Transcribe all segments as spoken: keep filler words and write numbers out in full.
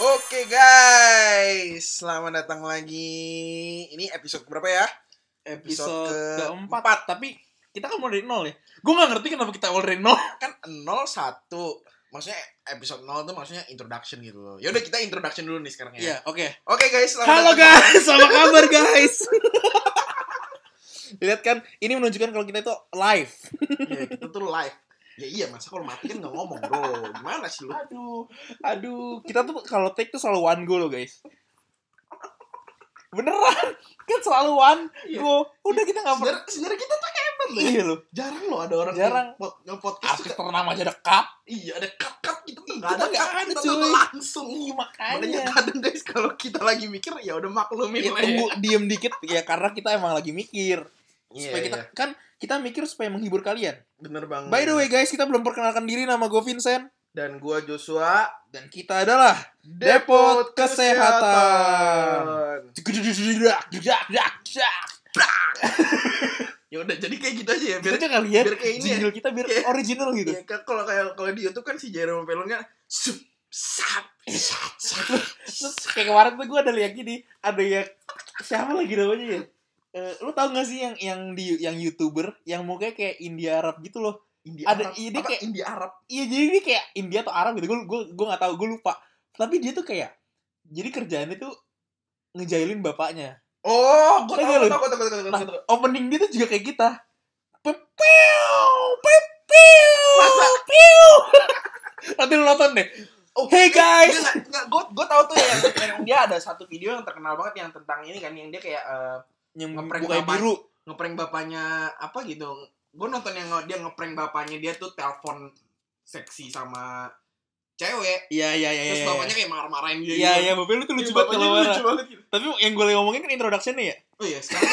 Oke guys, selamat datang lagi. Ini episode berapa ya? Episode, episode keempat. Empat. Tapi kita kan mulai dari nol ya. Gue gak ngerti kenapa kita mulai dari nol. Kan nol satu. Maksudnya episode nol tuh maksudnya introduction gitu loh. Yaudah kita introduction dulu nih sekarang ya. Iya, oke. Okay. Oke okay guys, selamat Halo datang. Guys, apa kabar guys? Lihat kan, ini menunjukkan kalau kita itu live. Ya, kita tuh live. Ya iya, masa kalau mati kan gak ngomong bro. Gimana sih lu? Aduh, aduh. Kita tuh kalau take tuh selalu one go loh guys. Beneran. Kan selalu one iya. go. Udah kita gak pernah. Sebenernya kita tuh hebat loh. Iya loh. Jarang loh ada orang Jarang. yang podcast. Artis ternama aja ada cup. Iya, ada cup-cup gitu. Gak ada cup, kita tuh langsung. Iya, makanya. Makanya kadang guys kalau kita lagi mikir ya udah maklumin lah ya. Tunggu diem dikit ya karena kita emang lagi mikir. Supaya yeah, kita yeah. kan kita mikir supaya menghibur kalian. Bener banget. By the way guys, kita belum perkenalkan diri. Nama gue Vincent dan gue Joshua dan kita adalah Depot Kesehatan. Ya udah jadi kayak gitu aja ya. Biar aja kalian. Biar kayak ini. Jingle kita biar yeah. original gitu. Ya yeah, kalau kayak kalau di YouTube kan si Jerome Pelonnya sup sap sap sap. Terus kayak kemarin tuh gue ada lihat gini, ada yang siapa lagi namanya ya? Uh, lu tau gak sih yang yang di yang youtuber yang mukanya kayak India Arab gitu loh. India Ada, Arab. Dia apa? Kayak India Arab. Iya jadi dia kayak India atau Arab gitu. Gue gue gue nggak tahu, gue lupa. Tapi dia tuh kayak jadi kerjaannya tuh ngejailin bapaknya. Oh, gue tahu, tahu, tahu, tahu, tahu, tahu. Opening dia tuh juga kayak kita. Pepew, pepew, pepew. Nanti lu nonton deh. Oh, hey guys, gue gue tahu tuh ya. Yang dia ada satu video yang terkenal banget yang tentang ini kan, yang dia kayak uh, yang ngeprank bapak, biru ngeprank bapaknya apa gitu. Gue nonton yang dia ngeprank bapaknya, dia tuh telepon seksi sama cewek. Iya iya iya. Terus bapaknya kayak marah-marahin dia. Iya iya, bapak lu tuh lucu banget kalau marah. Lucu banget gitu. Tapi yang gue lagi ngomongin kan introduction-nya ya. Oh iya, sekarang.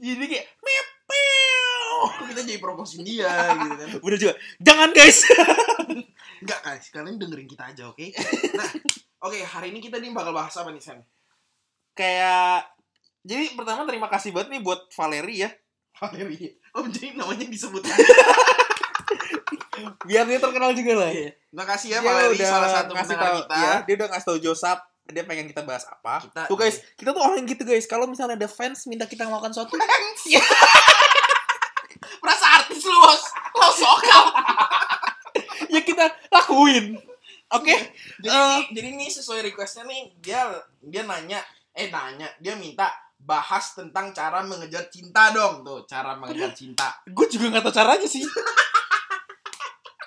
Jadi kayak mepew. Kita jadi promosiin dia gitu kan. Udah juga. Jangan guys. Enggak guys, kalian dengerin kita aja, oke? Okay? Nah, oke, okay, hari ini kita nih bakal bahas apa nih, Sen? Kayak, jadi pertama terima kasih banget nih buat Valerie ya. Valerie, oh jadi namanya disebut. Biar dia terkenal juga lah. Iya. Terima kasih ya dia Valerie, salah satu pendengar kita. Ya, dia udah ngasih tau Joseph, dia pengen kita bahas apa. Kita, tuh guys, iya. kita tuh orang gitu guys. Kalau misalnya ada fans minta kita melakukan suatu. Fans? Merasa artis lu, lo sokal. Ya kita lakuin. Oke. Okay? Jadi, uh, jadi ini sesuai requestnya nih, dia dia nanya. Eh nanya, dia minta bahas tentang cara mengejar cinta dong. Tuh, cara mengejar cinta. Gue juga gak tau caranya sih.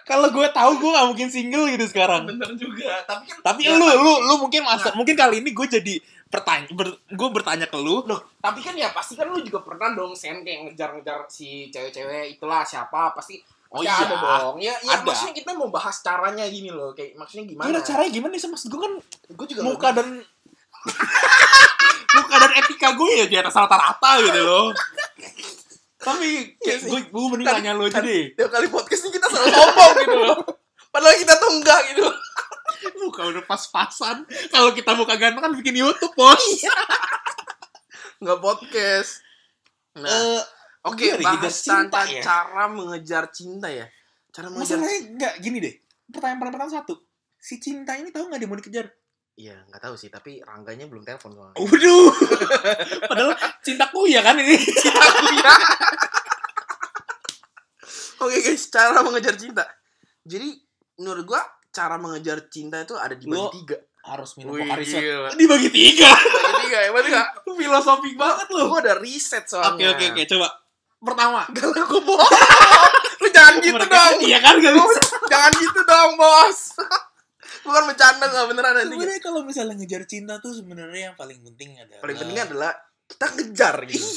Kalau gue tahu gue gak mungkin single gitu sekarang. Bener juga. Tapi kan tapi ya, lu, tapi, lu lu mungkin masa nah, mungkin kali ini gue jadi pertanya ber, gue bertanya ke lu. Loh, tapi kan ya pasti kan lu juga pernah dong Sen kayak ngejar-ngejar si cewek-cewek itulah siapa pasti. Oh ya, iya, ada dong. Ya, ya ada. Maksudnya kita mau bahas caranya gini loh. Kayak maksudnya gimana? Gila, caranya gimana nih? Maksud gue kan gue juga muka lagi. Dan muka dan etika gue ya di atas rata-rata gitu loh. Tapi yes, gue gue mending tanya lo aja deh. Tiap kali podcast ini kita selalu ngomong gitu loh. Padahal kita tuh enggak gitu. Muka udah pas-pasan. Kalau kita muka ganteng kan bikin YouTube, Bos. Enggak podcast. Nah, uh, oke, okay, bahas cinta ya. Cara mengejar cinta ya. Cara mengejar. Masalahnya enggak gini deh. Pertanyaan paling pertama satu. Si cinta ini tahu enggak dia mau dikejar? Iya, gak tahu sih, tapi Rangganya belum telepon soalnya. Waduh. Padahal cintaku ya kan ini. Cintaku ya. Oke guys, cara mengejar cinta. Jadi, menurut gua cara mengejar cinta itu ada dibagi lo tiga. Harus minum poka riset. Dibagi tiga. Dibagi tiga, emang tiga. Filosofik banget loh. Gua ada riset soalnya. Oke, oke, oke, coba. Pertama. Gak aku bohong. Lu jangan gitu dong. Iya kan, gak bisa. Jangan gitu dong, bos. Bukan bercanda, nggak beneran nanti. Sebenarnya kalau misalnya ngejar cinta tuh sebenarnya yang paling penting adalah paling pentingnya adalah kita ngejar gitu.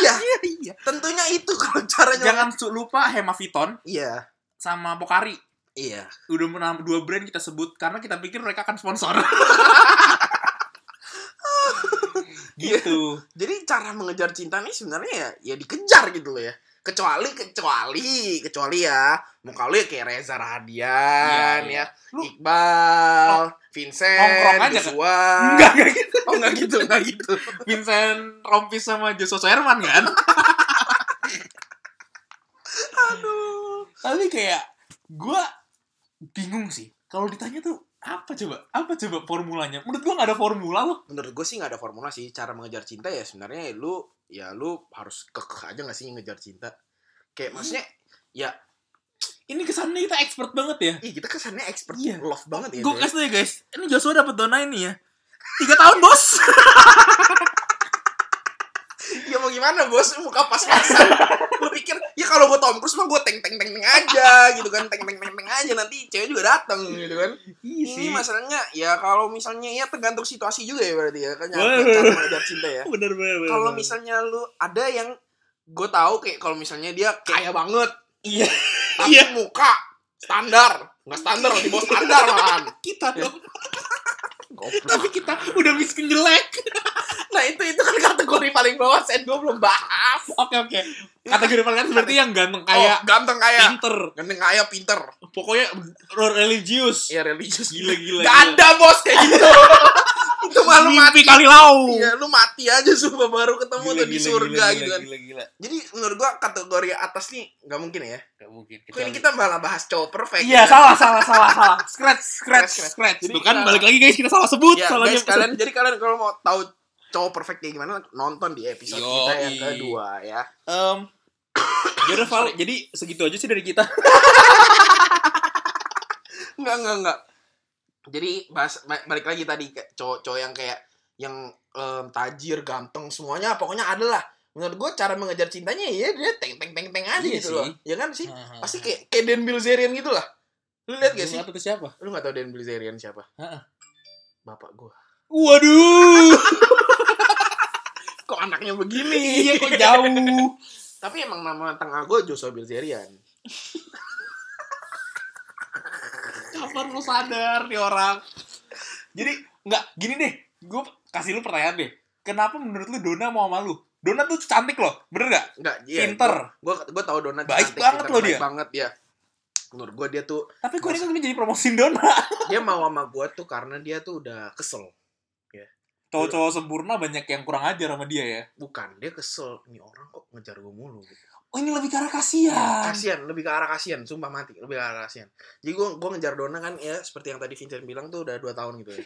Iya, iya, iya. Tentunya itu kalau caranya. Jangan lupa Hemaviton. Iya. Sama Pokari. Iya. Udah menambah dua brand kita sebut karena kita pikir mereka akan sponsor. Gitu. Jadi cara mengejar cinta nih sebenarnya ya, ya dikejar gitu loh ya. Kecuali, kecuali, kecuali ya muka lu ya kayak Reza Radian ya, ya. Lu, Iqbal, lo, Vincent, Joshua enggak, enggak gitu. Oh enggak gitu, enggak gitu Vincent, Rompis sama Joshua Sherman kan? Aduh. Tapi kayak, gue bingung sih. Kalau ditanya tuh apa coba? Apa coba formulanya? Menurut gue nggak ada formula loh. Menurut gue sih nggak ada formula sih. Cara mengejar cinta ya sebenarnya lu ya lu harus kekeh aja nggak sih ngejar cinta. Kayak hmm. maksudnya ya. Ini kesannya kita expert banget ya. Iya, kita kesannya expert iya. love banget ya. Gue kasih tau ya guys, ini Joshua dapat Dona ini ya tiga tahun bos. Ya mau gimana bos, muka pas-pasan. Lu pikir, ya kalau gue Tom Cruise mah gue teng-teng-teng aja gitu kan. Teng-teng-teng aja, nanti cewek juga datang gitu kan. Ini masalahnya, ya kalau misalnya ya tergantung situasi juga ya berarti ya. Kan nyata mengajar cinta ya. Bener-bener. Kalau misalnya lu ada yang gue tahu kayak kalau misalnya dia kaya banget. Iya. Tapi iya. muka standar, nggak standar, di bawah standar malahan. Kita dong. Tapi kita udah miskin jelek. Nah itu itu kan kategori paling bawah. Saya gue belum bahas. Oke oke. Kategori paling atas berarti yang ganteng kaya, oh, ganteng kaya, pinter, ganteng kaya, pinter. Pokoknya religius. Iya religius. Gila gila. Gak ada bos kayak gitu. Itu malu mati kali lau. Iya, lu mati aja sumpah baru ketemu gila, tuh gila, di surga gila, gitu kan. Gila, gila. Jadi menurut gua kategori atas nih nggak mungkin ya. Nggak mungkin. Kecuali... ini kita malah bahas cowok perfect. Iya, gitu. salah salah salah salah. Scratch scratch scratch. Itu kan kita... balik lagi guys, kita salah sebut. Ya, salah guys, kalian, jadi kalian kalau mau tahu cowok perfect kayak gimana nonton di episode Yo, kita yang kedua ya. Um, yaudah Val, jadi segitu aja sih dari kita. Enggak enggak enggak. Jadi bahas, balik lagi tadi cowok-cowok yang kayak yang um, tajir, ganteng semuanya pokoknya ada lah. Menurut gue cara mengejar cintanya ya dia teng teng teng teng aja iya gitu sih. Loh. Ya kan sih? Ha-ha. Pasti kayak kayak Dan Bilzerian gitu lah. Lu lihat gak sih? Lu tahu siapa? Lu enggak tahu Dan Bilzerian siapa? Ha-ha. Bapak gue. Waduh. Kok anaknya begini? Iya kok jauh. Tapi emang nama tengah gue Joshua Bilzerian. Kapan lu sadar nih orang? Jadi, enggak, gini deh. Gue kasih lu pertanyaan deh. Kenapa menurut lu Dona mau sama lu? Dona tuh cantik loh, bener gak? Enggak, iya. Pinter. Gue gue tau Dona baik cantik. Banget pinter, loh baik dia. banget dia. Menurut gue dia tuh... Tapi gue ini kan jadi promosiin Dona. Dia mau sama gue tuh karena dia tuh udah kesel. Ya. Cowok-cowok sempurna banyak yang kurang ajar sama dia ya? Bukan, dia kesel. Ini orang kok ngejar gue mulu gitu. Oh ini lebih ke arah kasihan. Kasihan, lebih ke arah kasihan, sumpah mati, lebih ke arah kasihan. Jadi gue gue ngejar Dona kan ya seperti yang tadi Vincent bilang tuh udah dua tahun gitu ya.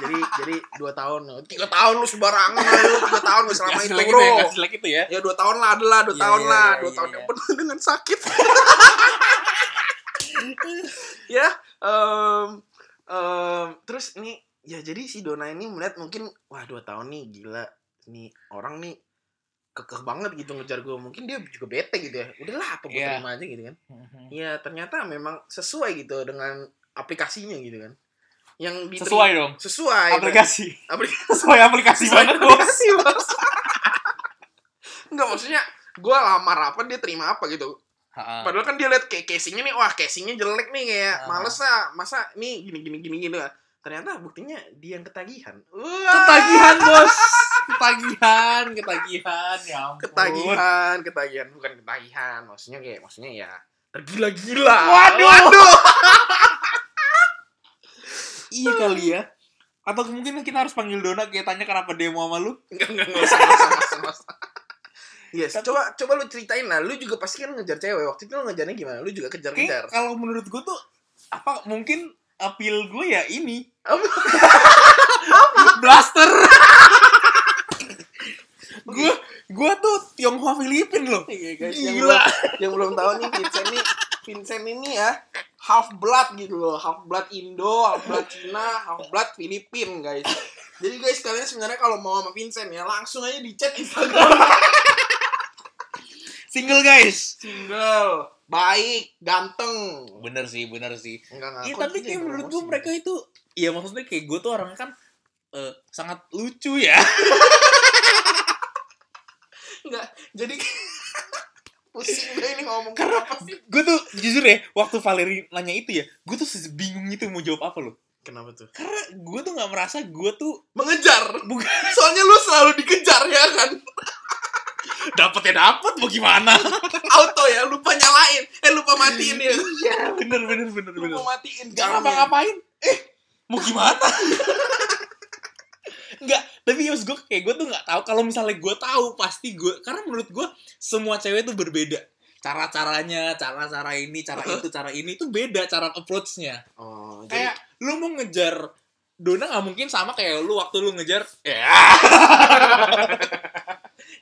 jadi jadi dua tahun, tiga tahun lu sembarangan lu, tiga tahun lu selama itu bro. Enggak jelek itu ya. Ya dua tahun lah adalah dua tahun yeah, lah, dua yeah, tahun yeah. yang penuh dengan sakit. ya, um, um, terus ini ya jadi si Dona ini melihat mungkin wah dua tahun nih gila nih orang nih kekeh banget gitu ngejar gue. Mungkin dia juga bete gitu ya. Udahlah apa gue yeah. terima aja gitu kan. Ya ternyata memang sesuai gitu dengan aplikasinya gitu kan. Yang diterima, sesuai dong. Sesuai. Aplikasi. Aplikasi. Sesuai aplikasi banget aplikasi bos. Enggak maksudnya gue lamar apa dia terima apa gitu. Ha-ha. Padahal kan dia liat kayak casingnya nih. Wah casingnya jelek nih kayak ha-ha. males lah. Masa nih gini-gini-gini gitu kan. Ternyata buktinya dia yang ketagihan. Wah. Ketagihan bos. Ketagihan, ketagihan, ya ampun. Ketagihan, ketagihan, bukan ketagihan. Maksudnya kayak, maksudnya ya tergila-gila. Waduh, waduh. Iya kali ya. Atau mungkin kita harus panggil Dona kayak tanya kenapa demo sama lu? Enggak, enggak, enggak usah, enggak usah. Yes, tapi, coba coba lu ceritain lah. Lu juga pasti kan ngejar cewek. Waktu itu lu ngejarnya gimana? Lu juga kejar-kejar. Kalau menurut gua tuh apa mungkin appeal gua ya ini. Apa? Blaster. Gue gue tuh Tionghoa Filipin loh. Iya guys, gila. Yang belum, yang belum tahu nih Vincent ini Vincent ini ya half blood gitu loh, half blood Indo, half blood Cina, half blood Filipin guys. Jadi guys kalian sebenarnya kalau mau sama Vincent ya langsung aja di chat Instagram. Single guys, single, baik, ganteng. Bener sih, bener sih. Iya tapi kayak menurut gue mereka itu, iya maksudnya kayak gue tuh orangnya kan uh, sangat lucu ya. Enggak, jadi pusing gue ini ngomong karena apa sih. Gue tuh jujur ya, waktu Valerie nanya itu ya, gue tuh bingung gitu mau jawab apa loh. Kenapa tuh? Karena gue tuh gak merasa gue tuh mengejar. Bukan. Soalnya lu selalu dikejar ya kan. Dapet ya dapet, mau gimana? Auto ya, lupa nyalain. Eh, lupa matiin ya. Iya, bener, bener, bener. Lupa bener. matiin. Gak ngapa-ngapain. Eh, mau gimana? Enggak, tapi ya gue kayak gue tuh nggak tahu kalau misalnya gue tahu pasti gue karena menurut gue semua cewek tuh berbeda cara-caranya, cara-cara ini, cara itu, cara ini itu beda cara approach-nya. Oh, kayak jadi... lu mau ngejar Dona nggak mungkin sama kayak lu waktu lu ngejar ya.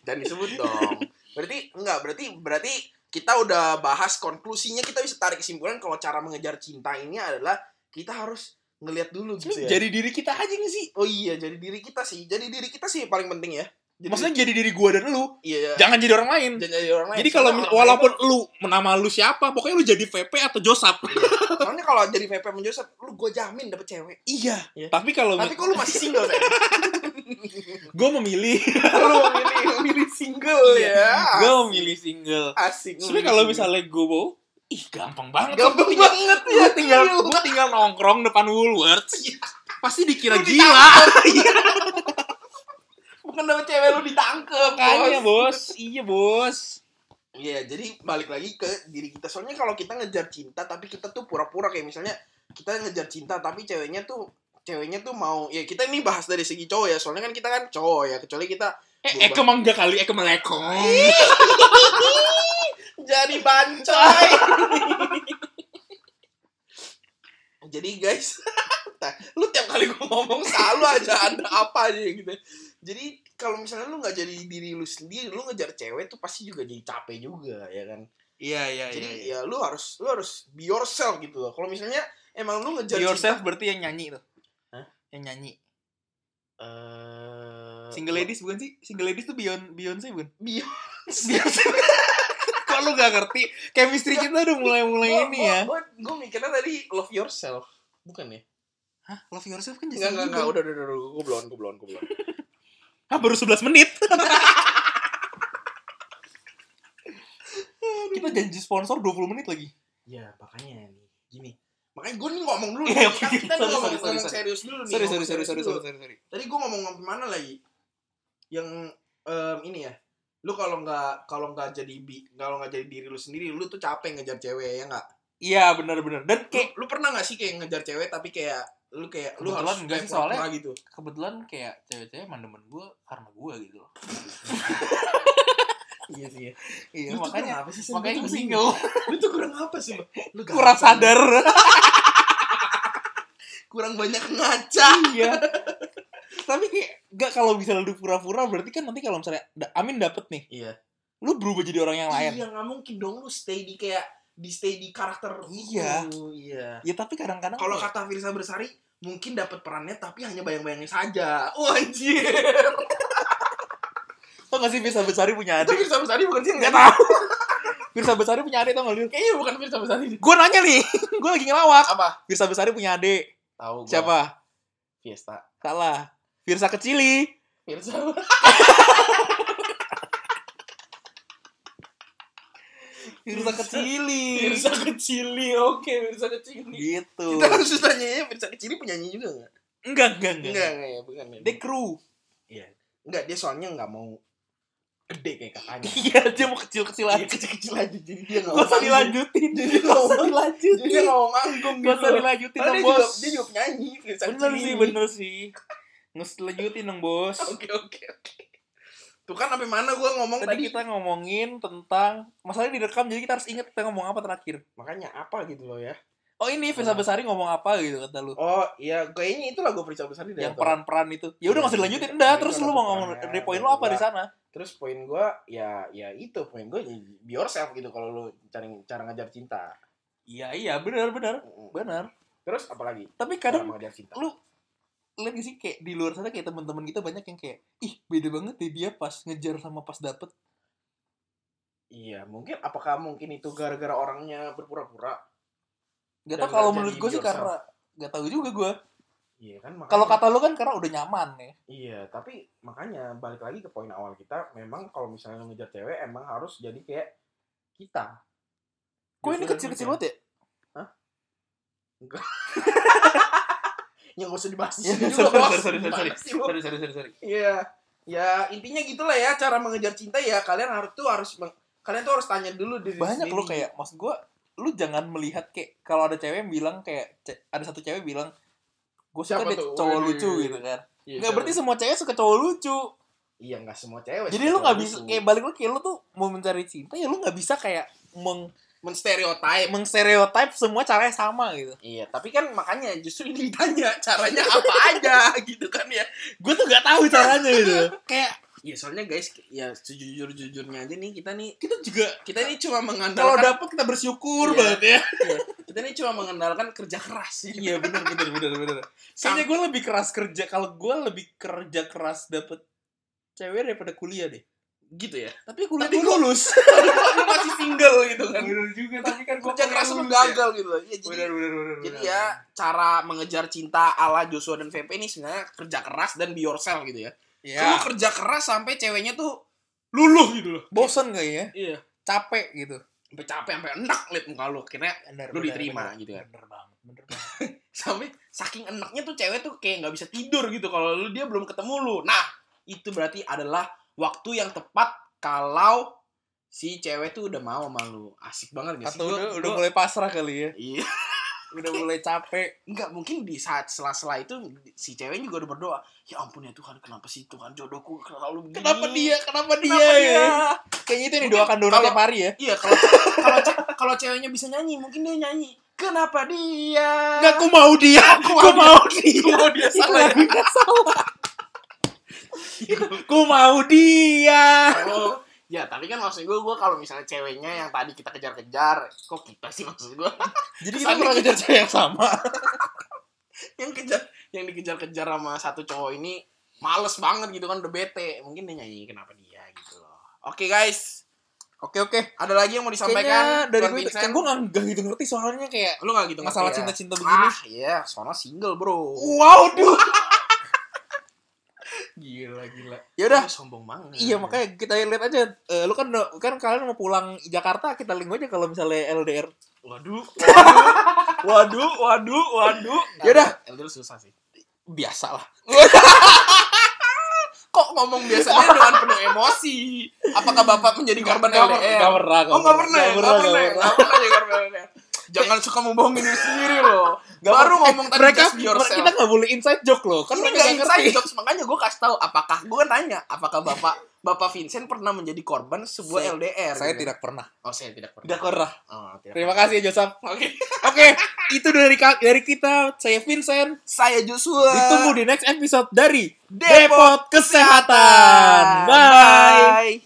Dan disebut dong. Berarti enggak, berarti berarti kita udah bahas konklusinya, kita bisa tarik kesimpulan kalau cara mengejar cinta ini adalah kita harus ngelihat dulu gitu ya. Jadi diri kita aja nggak sih? Oh iya, jadi diri kita sih. Jadi diri kita sih paling penting ya. Jadi, maksudnya jadi diri gua dan lu. Iya, iya. Jangan jadi orang lain. Jangan jadi orang lain. Jadi kalau walaupun itu, lu menama lu siapa, pokoknya lu jadi V P atau Josap. Iya. Soalnya kalau jadi V P atau Josap, lu gua jamin dapet cewek. Iya. Iya. Tapi kalau Tapi kalau lu masih single kan. Gua memilih. Lu memilih, memilih single ya. Gua memilih single. Asik. Tapi kalau misalnya gua mau, ih gampang banget. Gampang gua banget ya. Gua tinggal gua tinggal nongkrong depan Woolworths. Iya. Pasti dikira gila. Iya. Bukan dapat cewek lu ditangkep, kayaknya bos. Iya bos. Iya, yeah, jadi balik lagi ke diri kita. Soalnya kalau kita ngejar cinta tapi kita tuh pura-pura, kayak misalnya kita ngejar cinta tapi ceweknya tuh ceweknya tuh mau, ya kita ini bahas dari segi cowok ya. Soalnya kan kita kan cowok ya, kecuali kita eh eke mangga kali eke melekong. Jadi bancoy. Jadi guys, lu tiap kali gue ngomong selalu aja ada apa aja gitu. Jadi kalau misalnya lu nggak jadi diri lu sendiri, lu ngejar cewek tuh pasti juga jadi capek juga ya kan. Iya iya. Jadi iya, iya. ya lu harus lu harus be yourself gitu loh. Kalau misalnya emang lu ngejar be yourself cinta, berarti yang nyanyi tuh. Hah? Yang nyanyi. Uh, single ladies bukan sih? Single ladies tuh Beyoncé bukan? Beyoncé. Kok lu nggak ngerti? Chemistry kita udah mulai-mulai oh, ini oh, ya. Gue gue mikirnya tadi love yourself bukan ya? Hah? Love yourself kan jadi enggak enggak enggak udah udah udah gue belon gue belon gue belon. Hah, baru sebelas menit. Kita janji sponsor dua puluh menit lagi. Ya, makanya nih. Gini. Makanya gue nih ngomong dulu. Ya, kan kita sorry, ngomong sorry, sorry, serius sorry. dulu nih. Sorry, sorry, sorry, sorry, sorry, sorry, sorry. Tadi gue ngomong ngomong mana lagi? Yang um, ini ya. Lu kalau enggak kalau enggak jadi kalau enggak jadi diri lu sendiri, lu tuh capek ngejar cewek ya enggak? Iya, benar-benar. Dan kayak lu, lu pernah enggak sih kayak ngejar cewek tapi kayak lu kayak kebetulan lu harus enggak sih soalnya gitu. Kebetulan kayak cewek-cewek mandemen gue karena gue gitu loh. Iya sih. Iya, lu makanya sih, makanya gue single. Lu tuh kurang apa sih, Mbak? Lu kurang sadar. Kurang banyak ngaca. Iya. Tapi kayak enggak, kalau bisa lu pura-pura berarti kan nanti kalau misalnya Amin dapet nih. Iya. Lu berubah jadi orang yang lain. Iya, enggak mungkin dong lu stay di kayak di stay di karakter. Iya. Oh, iya. Ya tapi kadang-kadang kalau kata Firsa Bersari mungkin dapat perannya tapi hanya bayang-bayangnya saja. Oh anjir. Tau gak sih Firsa Bersari punya adik? Itu Firsa Bersari bukan sih? Gak tau. Firsa Bersari punya adik tau gak lu? Kayaknya bukan Firsa Bersari. Gue nanya nih. Gue lagi ngelawak. Apa? Firsa Bersari punya adik. Tahu gue. Siapa? Fiesta. Salah. Firsa Kecili. Firsa. Firsa Kecili. Firsa Kecili. Oke, Firsa Kecili. Gitu. Kita harus tanya Firsa Kecili penyanyi juga enggak? Enggak, enggak, enggak. Enggak, enggak ya, bukan. Dia kru. Iya. Enggak, dia soalnya enggak mau gede kayak katanya. Iya, dia mau kecil-kecil aja. Kecil-kecil aja. Jadi dia enggak usah dilanjutin. Jadi enggak usah dilanjutin. Jadi dia enggak mau nganggung. Enggak usah dilanjutin, Bos. Dia juga penyanyi, Firsa Kecili. Bener sih, bener sih. Nges lanjutin dong, Bos. Oke, oke, oke. Tuh kan sampai mana gue ngomong tadi, tadi kita ngomongin tentang masalahnya direkam, jadi kita harus ingat kita ngomong apa terakhir. Makanya apa gitu loh ya. Oh ini Faisal Basari ngomong apa gitu kata lu. Oh iya, kayaknya itulah gue Faisal Basari yang atau... peran-peran itu. Ya udah nggak usah dilanjutin. Enggak, terus lu mau ngomong dari poin lu apa di sana? Terus poin gue ya ya itu poin gue be yourself gitu kalau lu cari cara ngajar cinta. Iya iya benar benar benar. Terus apalagi? Tapi kadang lu lihat gak sih kayak di luar sana kayak teman-teman kita banyak yang kayak ih beda banget deh dia pas ngejar sama pas dapet. Iya mungkin, apakah mungkin itu gara-gara orangnya berpura-pura? Gak tau, kalau menurut gue sih karena gak tahu juga gue. Iya kan makanya. Kalau kata lo kan karena udah nyaman ya. Iya tapi makanya balik lagi ke poin awal kita, memang kalau misalnya ngejar cewek emang harus jadi kayak kita. Kok ini kecil-kecil banget ya? Hah? Enggak. Yang gak usah dibahas ya, sorry, dulu, sorry, sorry, sorry, sorry, sorry, sorry, sorry. Iya, ya intinya gitulah ya cara mengejar cinta ya. Kalian harus tuh harus meng, kalian tuh harus tanya dulu diri banyak sendiri. Lo kayak maksud gue, lu jangan melihat kayak kalau ada cewek yang bilang kayak ce, ada satu cewek bilang gue suka deh cowok lucu gitu kan. Iya, nggak berarti semua cewek suka cowok lucu. Iya nggak semua cewek. Jadi lu nggak bisa kayak balik lagi, kayak lu tuh mau mencari cinta ya lu nggak bisa kayak meng menstereotip menstereotip semua caranya sama gitu. Iya, tapi kan makanya justru ini ditanya caranya apa aja gitu kan ya. Gue tuh nggak tahu caranya gitu. Kayak ya soalnya guys ya sejujur-jujurnya aja nih kita nih kita juga kita ini cuma mengandalkan kalau dapat kita bersyukur iya, banget ya. Iya. Kita ini cuma mengandalkan kerja keras. Iya benar benar benar benar. Soalnya gue lebih keras kerja kalau gue lebih kerja keras dapet cewek daripada kuliah deh. Gitu ya. Tapi kuliah tapi gua lulus. Lu masih single gitu kan. Bener juga, tapi kan gua kerja keras lu gagal gitu loh. Ya, jadi bener, bener, bener, jadi bener. Ya cara mengejar cinta ala Joshua dan V P ini sebenarnya kerja keras dan be yourself gitu ya. Iya. Lu kerja keras sampai ceweknya tuh luluh gitu loh. Bosen enggak ya? Iya. Capek gitu. Sampai capek sampai enak liat muka lu. Akhirnya bener, lu bener, diterima bener, gitu kan. Bener banget. Bener banget. Sampai saking enaknya tuh cewek tuh kayak enggak bisa tidur gitu kalau lu dia belum ketemu lu. Nah, itu berarti adalah waktu yang tepat kalau si cewek tuh udah mau sama lu. Asik banget gak sih? Atau udah, udah mulai pasrah kali ya? Iya. Udah mulai capek. Enggak, mungkin di saat sela-sela itu si cewek juga udah berdoa. Ya ampun ya Tuhan, kenapa sih Tuhan jodohku selalu begini? Kenapa dia? Kenapa dia? Kenapa dia? Ya? Kayaknya itu yang didoakan Dona tiap hari ya? Iya, kalau kalau kalau ceweknya bisa nyanyi, mungkin dia nyanyi. Kenapa dia? Enggak, aku mau dia. Aku, aku mau dia. Aku mau dia. Salah ya? Salah. Ku mau dia. Oh, ya tapi kan maksud gue, gue kalau misalnya ceweknya yang tadi kita kejar-kejar, kok kita sih maksud gue? Jadi kita pernah kejar cewek yang sama. yang kejar, yang dikejar-kejar sama satu cowok ini males banget gitu kan, udah bete. Mungkin dia nyanyi kenapa dia gitu loh. Oke okay, guys. Oke oke, ada lagi yang mau disampaikan? Kayaknya dari gue, kan gue gak gitu ngerti soalnya kayak lu gak gitu masalah ya? Cinta-cinta begini. Ah iya, yeah, soalnya single bro. Wow dude. Gila gila. Ya udah. Sombong banget. Iya makanya kita lihat aja. Uh, lu kan kan kalian mau pulang Jakarta, kita link aja kalau misalnya L D R. Waduh. Waduh. Waduh. Waduh. Waduh. Ya udah. L D R susah sih. Biasalah. Kok ngomong biasanya dengan penuh emosi? Apakah bapak menjadi korban L D R? Gak pernah. Oh gak pernah. Gak pernah. Gak pernah jadi korban L D R. Jangan suka membohongin diri sendiri loh. Gak baru apa, ngomong eh, tadi mereka, just be yourself. Kita gak boleh inside joke loh. Kan ini gak inside joke. Makanya gue kasih tahu. Apakah gue nanya, apakah bapak bapak Vincent pernah menjadi korban sebuah saya, L D R? Saya gitu? Tidak pernah. Oh saya tidak pernah. Tidak pernah. Oh, tidak Terima pernah. Kasih ya Joseph. Oke, okay. Okay, itu dari dari kita. Saya Vincent. Saya Joshua. Ditunggu di next episode dari Depot Kesehatan. Bye. Bye.